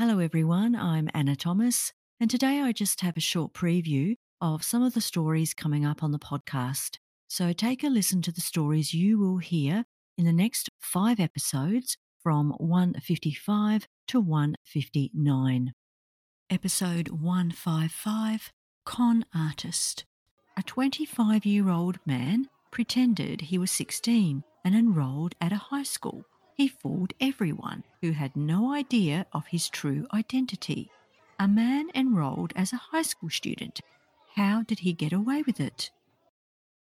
Hello everyone, I'm Ana Thomas, and today I just have a short preview of some of the stories coming up on the podcast. So take a listen to the stories you will hear in the next 5 episodes from 155 to 159. Episode 155, Con Artist. A 25-year-old man pretended he was 16 and enrolled at a high school. He fooled everyone who had no idea of his true identity. A man enrolled as a high school student. How did he get away with it?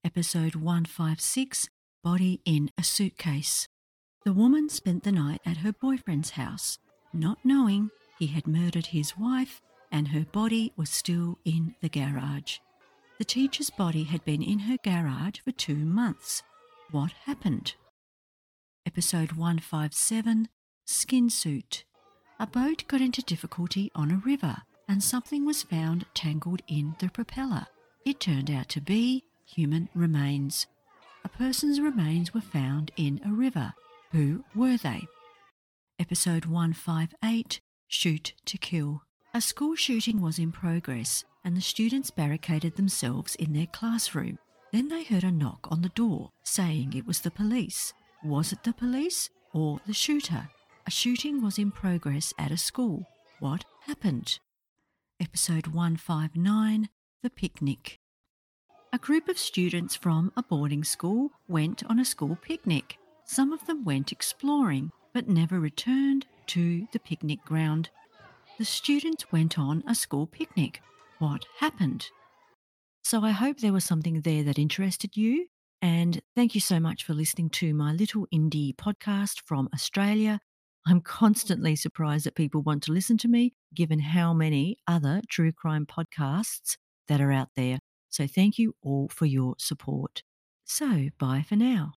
Episode 156, Body in a Suitcase. The woman spent the night at her boyfriend's house, not knowing he had murdered his wife and her body was still in the garage. The teacher's body had been in her garage for 2 months. What happened? Episode 157, Skin Suit. A boat got into difficulty on a river and something was found tangled in the propeller. It turned out to be human remains. A person's remains were found in a river. Who were they? Episode 158, Shoot to Kill. A school shooting was in progress and the students barricaded themselves in their classroom. Then they heard a knock on the door saying it was the police. Was it the police or the shooter? A shooting was in progress at a school. What happened? Episode 159, The Picnic. A group of students from a boarding school went on a school picnic. Some of them went exploring, but never returned to the picnic ground. The students went on a school picnic. What happened? So I hope there was something there that interested you. And thank you so much for listening to my little indie podcast from Australia. I'm constantly surprised that people want to listen to me, given how many other true crime podcasts that are out there. So thank you all for your support. So bye for now.